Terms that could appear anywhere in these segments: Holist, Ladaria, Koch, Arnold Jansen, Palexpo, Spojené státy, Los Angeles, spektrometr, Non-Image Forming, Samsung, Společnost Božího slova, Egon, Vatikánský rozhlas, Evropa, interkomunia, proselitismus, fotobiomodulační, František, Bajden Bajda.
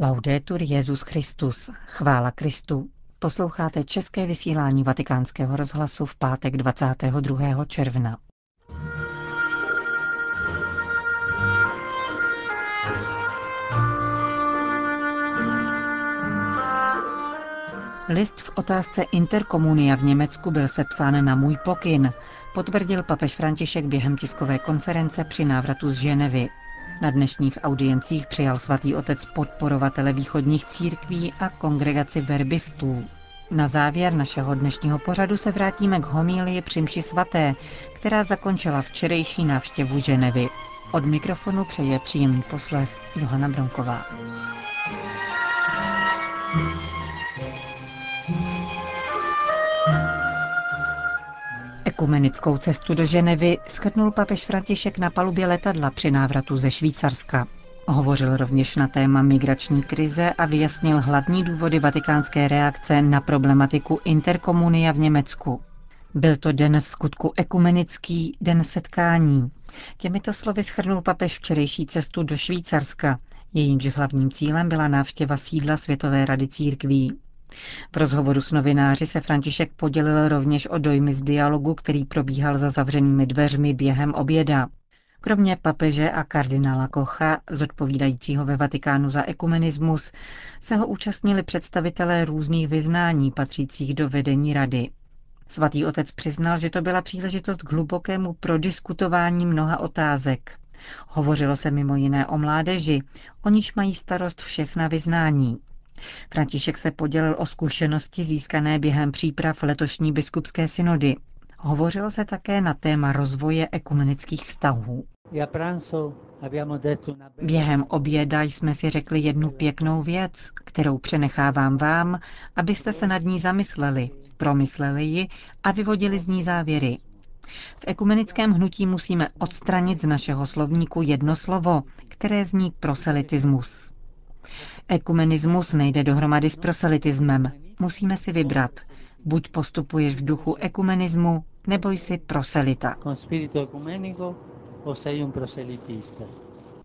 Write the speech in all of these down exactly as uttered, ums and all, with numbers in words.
Laudetur Jesus Christus, chvála Kristu. Posloucháte české vysílání Vatikánského rozhlasu v pátek dvacátého druhého června. List v otázce interkomunia v Německu byl sepsán na můj pokyn, potvrdil papež František během tiskové konference při návratu z Ženevy. Na dnešních audiencích přijal svatý otec podporovatele východních církví a kongregaci verbistů. Na závěr našeho dnešního pořadu se vrátíme k homílii při mši svaté, která zakončila včerejší návštěvu Ženevy. Od mikrofonu přeje příjemný poslech Johana Bronková. Ekumenickou cestu do Ženevy shrnul papež František na palubě letadla při návratu ze Švýcarska. Hovořil rovněž na téma migrační krize a vyjasnil hlavní důvody vatikánské reakce na problematiku interkomunia v Německu. Byl to den vskutku ekumenický, den setkání. Těmito slovy shrnul papež včerejší cestu do Švýcarska, jejímž hlavním cílem byla návštěva sídla Světové rady církví. V rozhovoru s novináři se František podělil rovněž o dojmy z dialogu, který probíhal za zavřenými dveřmi během oběda. Kromě papeže a kardinála Kocha, zodpovídajícího ve Vatikánu za ekumenismus, se ho účastnili představitelé různých vyznání patřících do vedení rady. Svatý otec přiznal, že to byla příležitost k hlubokému prodiskutování mnoha otázek. Hovořilo se mimo jiné o mládeži, o níž mají starost všechna vyznání. František se podělil o zkušenosti získané během příprav letošní biskupské synody. Hovořilo se také na téma rozvoje ekumenických vztahů. Během oběda jsme si řekli jednu pěknou věc, kterou přenechávám vám, abyste se nad ní zamysleli, promysleli ji a vyvodili z ní závěry. V ekumenickém hnutí musíme odstranit z našeho slovníku jedno slovo, které zní proselitismus. Ekumenismus nejde dohromady s proselitismem. Musíme si vybrat. Buď postupuješ v duchu ekumenismu, nebo jsi proselita.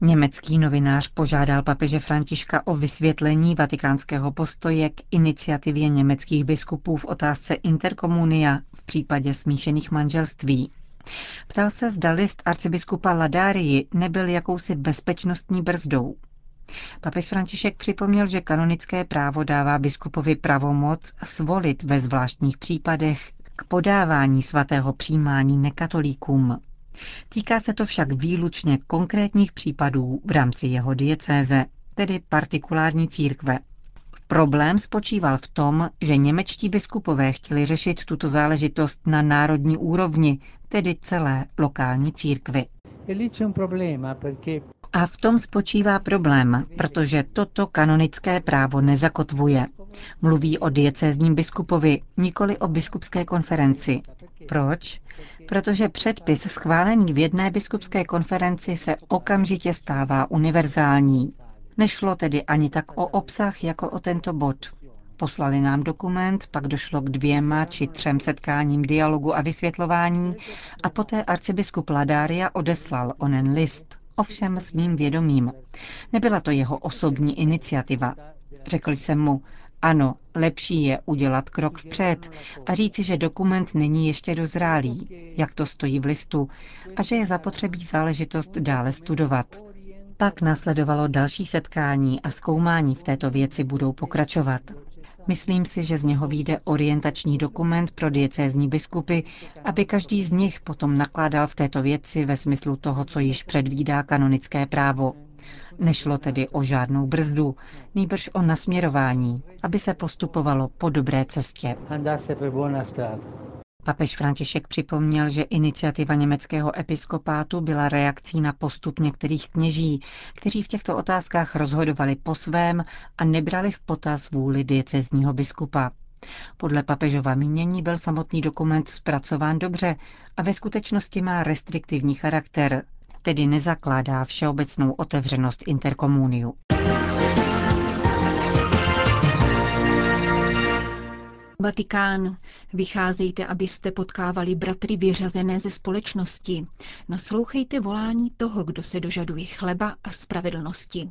Německý novinář požádal papeže Františka o vysvětlení vatikánského postoje k iniciativě německých biskupů v otázce interkomunia v případě smíšených manželství. Ptal se, zda list arcibiskupa Ladarii nebyl jakousi bezpečnostní brzdou. Papež František připomněl, že kanonické právo dává biskupovi pravomoc svolit ve zvláštních případech k podávání svatého přijímání nekatolíkům. Týká se to však výlučně konkrétních případů v rámci jeho diecéze, tedy partikulární církve. Problém spočíval v tom, že němečtí biskupové chtěli řešit tuto záležitost na národní úrovni, tedy celé lokální církvi. A v tom spočívá problém, protože toto kanonické právo nezakotvuje. Mluví o diecézním biskupovi, nikoli o biskupské konferenci. Proč? Protože předpis schválený v jedné biskupské konferenci se okamžitě stává univerzální. Nešlo tedy ani tak o obsah, jako o tento bod. Poslali nám dokument, pak došlo k dvěma či třem setkáním dialogu a vysvětlování a poté arcibiskup Ladaria odeslal onen list. Ovšem s mým vědomím. Nebyla to jeho osobní iniciativa. Řekl jsem mu, ano, lepší je udělat krok vpřed a říci, že dokument není ještě dozrálý, jak to stojí v listu, a že je zapotřebí záležitost dále studovat. Tak následovalo další setkání a zkoumání v této věci budou pokračovat. Myslím si, že z něho vyjde orientační dokument pro diecézní biskupy, aby každý z nich potom nakládal v této věci ve smyslu toho, co již předvídá kanonické právo. Nešlo tedy o žádnou brzdu, nýbrž o nasměrování, aby se postupovalo po dobré cestě. Papež František připomněl, že iniciativa německého episkopátu byla reakcí na postup některých kněží, kteří v těchto otázkách rozhodovali po svém a nebrali v potaz vůli diecézního biskupa. Podle papežova mínění byl samotný dokument zpracován dobře a ve skutečnosti má restriktivní charakter, tedy nezakládá všeobecnou otevřenost interkomuniu. Vatikán. Vycházejte, abyste potkávali bratry vyřazené ze společnosti. Naslouchejte volání toho, kdo se dožaduje chleba a spravedlnosti.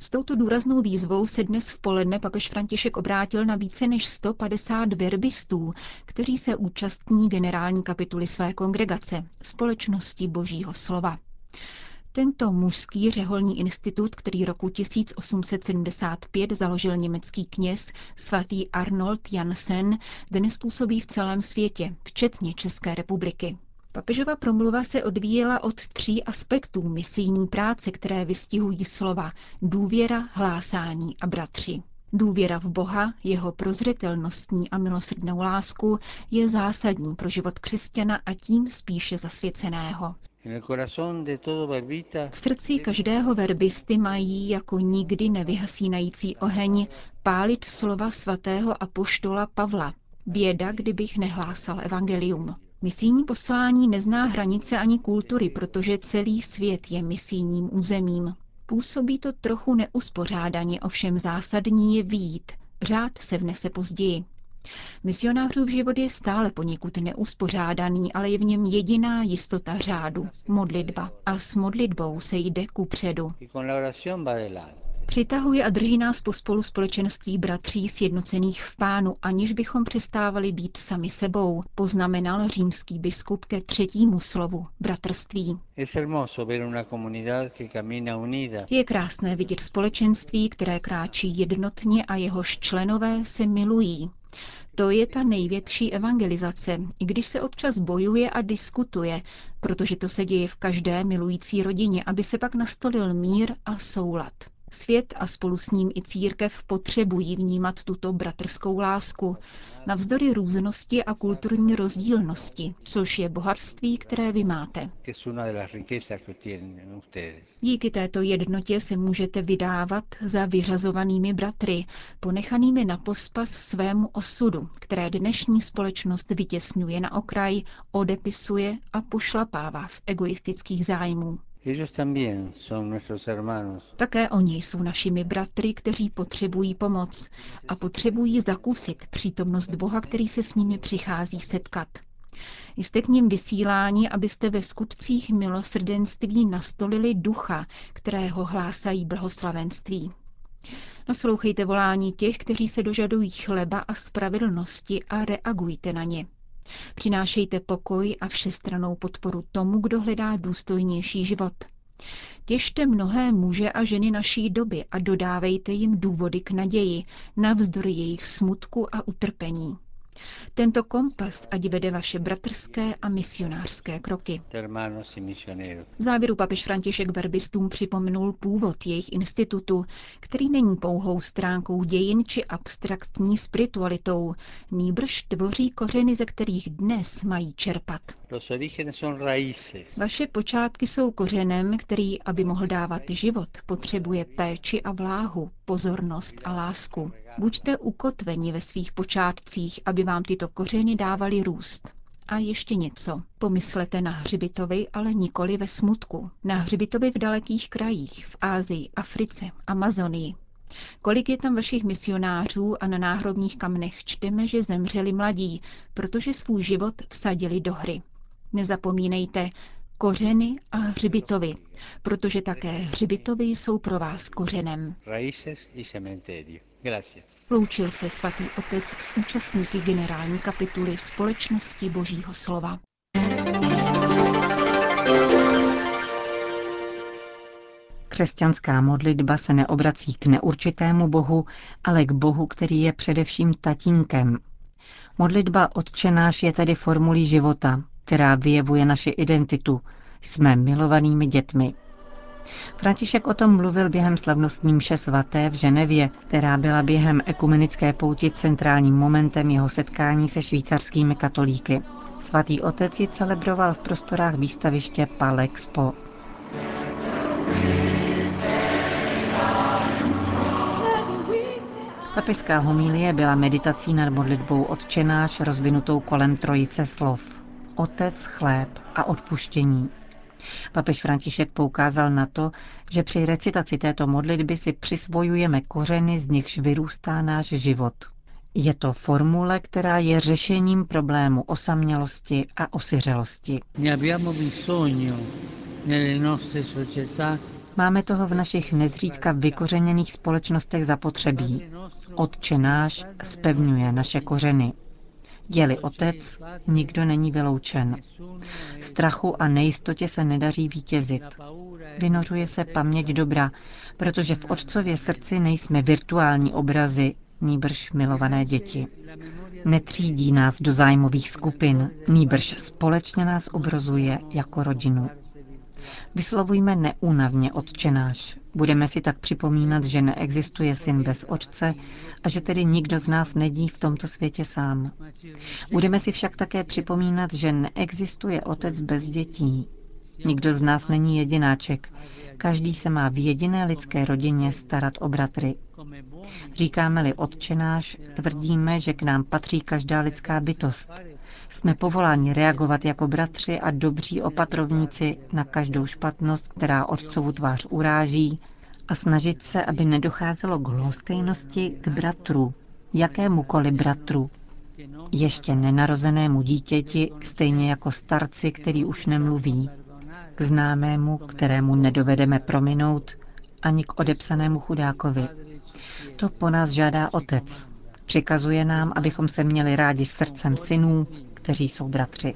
S touto důraznou výzvou se dnes v poledne papež František obrátil na více než sto padesát verbistů, kteří se účastní generální kapituly své kongregace, Společnosti Božího slova. Tento mužský řeholní institut, který roku osmnáct set sedmdesát pět založil německý kněz svatý Arnold Jansen, dnes působí v celém světě, včetně České republiky. Papežova promluva se odvíjela od tří aspektů misijní práce, které vystihují slova důvěra, hlásání a bratři. Důvěra v Boha, jeho prozřetelnostní a milosrdnou lásku je zásadní pro život křesťana a tím spíše zasvěceného. V srdci každého verbisty mají jako nikdy nevyhasínající oheň pálit slova svatého apoštola Pavla. Běda, kdybych nehlásal evangelium. Misijní poslání nezná hranice ani kultury, protože celý svět je misijním územím. Působí to trochu neuspořádaně, ovšem zásadní je vyjít. Řád se vnese později. Misionářův život je stále poněkud neuspořádaný, ale je v něm jediná jistota řádu, modlitba. A s modlitbou se jde kupředu. Přitahuje a drží nás pospolu společenství bratří sjednocených v Pánu, aniž bychom přestávali být sami sebou, poznamenal římský biskup ke třetímu slovu bratrství. Je krásné vidět společenství, které kráčí jednotně a jehož členové se milují. To je ta největší evangelizace, i když se občas bojuje a diskutuje, protože to se děje v každé milující rodině, aby se pak nastolil mír a soulad. Svět a spolu s ním i církev potřebují vnímat tuto bratrskou lásku, navzdory různosti a kulturní rozdílnosti, což je bohatství, které vy máte. Díky této jednotě se můžete vydávat za vyřazovanými bratry, ponechanými na pospas svému osudu, které dnešní společnost vytěsňuje na okraj, odepisuje a pošlapává z egoistických zájmů. Také oni jsou našimi bratry, kteří potřebují pomoc a potřebují zakusit přítomnost Boha, který se s nimi přichází setkat. Jste k nim vysíláni, abyste ve skutcích milosrdenství nastolili ducha, kterého hlásají blahoslavenství. Naslouchejte volání těch, kteří se dožadují chleba a spravedlnosti a reagujte na ně. Přinášejte pokoj a všestrannou podporu tomu, kdo hledá důstojnější život. Těšte mnohé muže a ženy naší doby a dodávejte jim důvody k naději, navzdory jejich smutku a utrpení. Tento kompas ať vede vaše bratrské a misionářské kroky. V závěru papež František verbistům připomenul původ jejich institutu, který není pouhou stránkou dějin či abstraktní spiritualitou, nýbrž tvoří kořeny, ze kterých dnes mají čerpat. Vaše počátky jsou kořenem, který, aby mohl dávat život, potřebuje péči a vláhu, pozornost a lásku. Buďte ukotveni ve svých počátcích, aby vám tyto kořeny dávaly růst. A ještě něco. Pomyslete na hřbitovi, ale nikoli ve smutku. Na hřbitovi v dalekých krajích, v Asii, Africe, Amazonii. Kolik je tam vašich misionářů a na náhrobních kamnech čteme, že zemřeli mladí, protože svůj život vsadili do hry. Nezapomínejte kořeny a hřbitovy, protože také hřbitovy jsou pro vás kořenem. Loučil se svatý otec s účastníky generální kapituly Společnosti Božího slova. Křesťanská modlitba se neobrací k neurčitému Bohu, ale k Bohu, který je především tatínkem. Modlitba Otče náš je tedy formulí života, která vyjevuje naši identitu. Jsme milovanými dětmi. František o tom mluvil během slavnostní mše svaté v Ženevě, která byla během ekumenické pouti centrálním momentem jeho setkání se švýcarskými katolíky. Svatý otec ji celebroval v prostorách výstaviště Palexpo. Papežská homilie byla meditací nad modlitbou Otče náš rozvinutou kolem trojice slov. Otec, chléb a odpuštění. Papež František poukázal na to, že při recitaci této modlitby si přisvojujeme kořeny, z nichž vyrůstá náš život. Je to formule, která je řešením problému osamělosti a osiřelosti. Máme toho v našich nezřídka vykořeněných společnostech zapotřebí. Otče náš zpevňuje naše kořeny. Je-li Otec, nikdo není vyloučen. Strachu a nejistotě se nedaří vítězit. Vynořuje se paměť dobra, protože v Otcově srdci nejsme virtuální obrazy, nýbrž milované děti. Netřídí nás do zájmových skupin, nýbrž společně nás obrozuje jako rodinu. Vyslovujme neúnavně Otče náš. Budeme si tak připomínat, že neexistuje syn bez otce a že tedy nikdo z nás není v tomto světě sám. Budeme si však také připomínat, že neexistuje otec bez dětí. Nikdo z nás není jedináček. Každý se má v jediné lidské rodině starat o bratry. Říkáme-li Otče náš, tvrdíme, že k nám patří každá lidská bytost. Jsme povoláni reagovat jako bratři a dobří opatrovníci na každou špatnost, která otcovu tvář uráží, a snažit se, aby nedocházelo k lhostejnosti k bratru, jakémukoli bratru, ještě nenarozenému dítěti, stejně jako starci, který už nemluví, k známému, kterému nedovedeme prominout, ani k odepsanému chudákovi. To po nás žádá Otec. Přikazuje nám, abychom se měli rádi srdcem synů, kteří jsou bratři.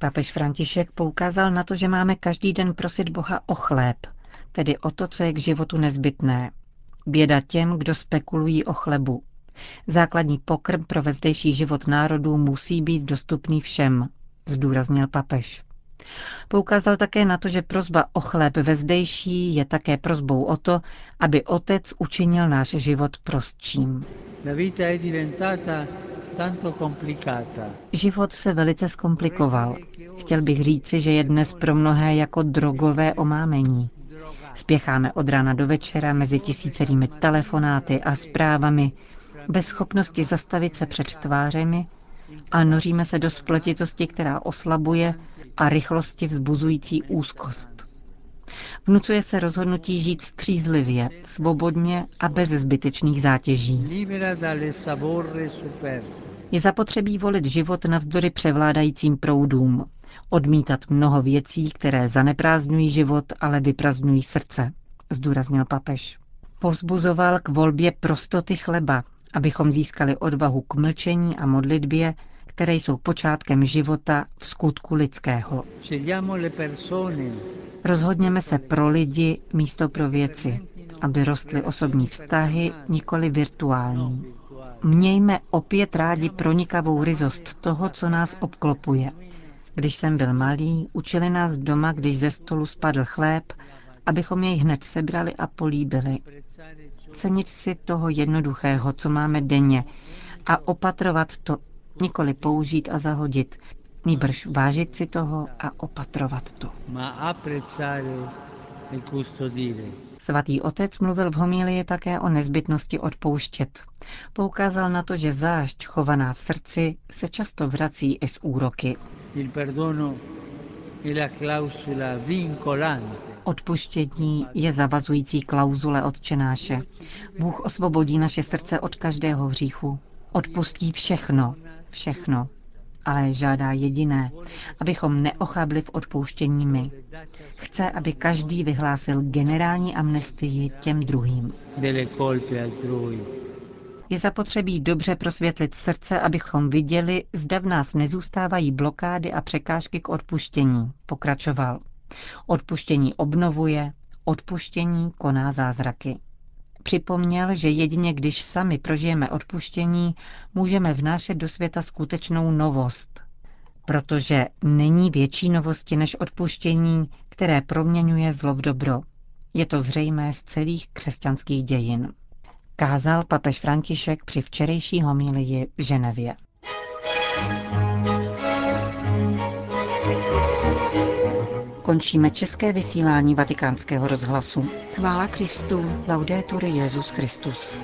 Papež František poukázal na to, že máme každý den prosit Boha o chléb, tedy o to, co je k životu nezbytné. Běda těm, kdo spekulují o chlebu. Základní pokrm pro vezdejší život národů musí být dostupný všem, zdůraznil papež. Poukázal také na to, že prosba o chléb vezdejší je také prosbou o to, aby Otec učinil náš život prostším. Život se velice zkomplikoval. Chtěl bych říci, že je dnes pro mnohé jako drogové omámení. Spěcháme od rána do večera mezi tisícerými telefonáty a zprávami, bez schopnosti zastavit se před tvářemi, a noříme se do spletitosti, která oslabuje, a rychlosti vzbuzující úzkost. Vnucuje se rozhodnutí žít střízlivě, svobodně a bez zbytečných zátěží. Je zapotřebí volit život navzdory převládajícím proudům, odmítat mnoho věcí, které zaneprázdňují život, ale vyprazdňují srdce, zdůraznil papež. Povzbuzoval k volbě prostoty chleba, abychom získali odvahu k mlčení a modlitbě, které jsou počátkem života v skutku lidského. Rozhodněme se pro lidi místo pro věci, aby rostly osobní vztahy, nikoli virtuální. Mějme opět rádi pronikavou ryzost toho, co nás obklopuje. Když jsem byl malý, učili nás doma, když ze stolu spadl chléb, abychom jej hned sebrali a políbili. Cenit si toho jednoduchého, co máme denně, a opatrovat to, nikoli použít a zahodit, nýbrž vážit si toho a opatrovat to. Svatý Otec mluvil v homílii také o nezbytnosti odpouštět. Poukázal na to, že zášť chovaná v srdci se často vrací i z úroky. Odpuštění je zavazující klauzule Otče náše. Bůh osvobodí naše srdce od každého hříchu. Odpustí všechno, všechno, ale žádá jediné, abychom neochabli v odpouštění my. Chce, aby každý vyhlásil generální amnestii těm druhým. Je zapotřebí dobře prosvětlit srdce, abychom viděli, zda v nás nezůstávají blokády a překážky k odpuštění, pokračoval. Odpuštění obnovuje, odpuštění koná zázraky. Připomněl, že jedině když sami prožijeme odpuštění, můžeme vnášet do světa skutečnou novost, protože není větší novosti než odpuštění, které proměňuje zlo v dobro. Je to zřejmé z celých křesťanských dějin. Kázal papež František při včerejší homilii v Ženevě. Končíme české vysílání Vatikánského rozhlasu. Chvála Kristu. Laudetur Jesus Christus.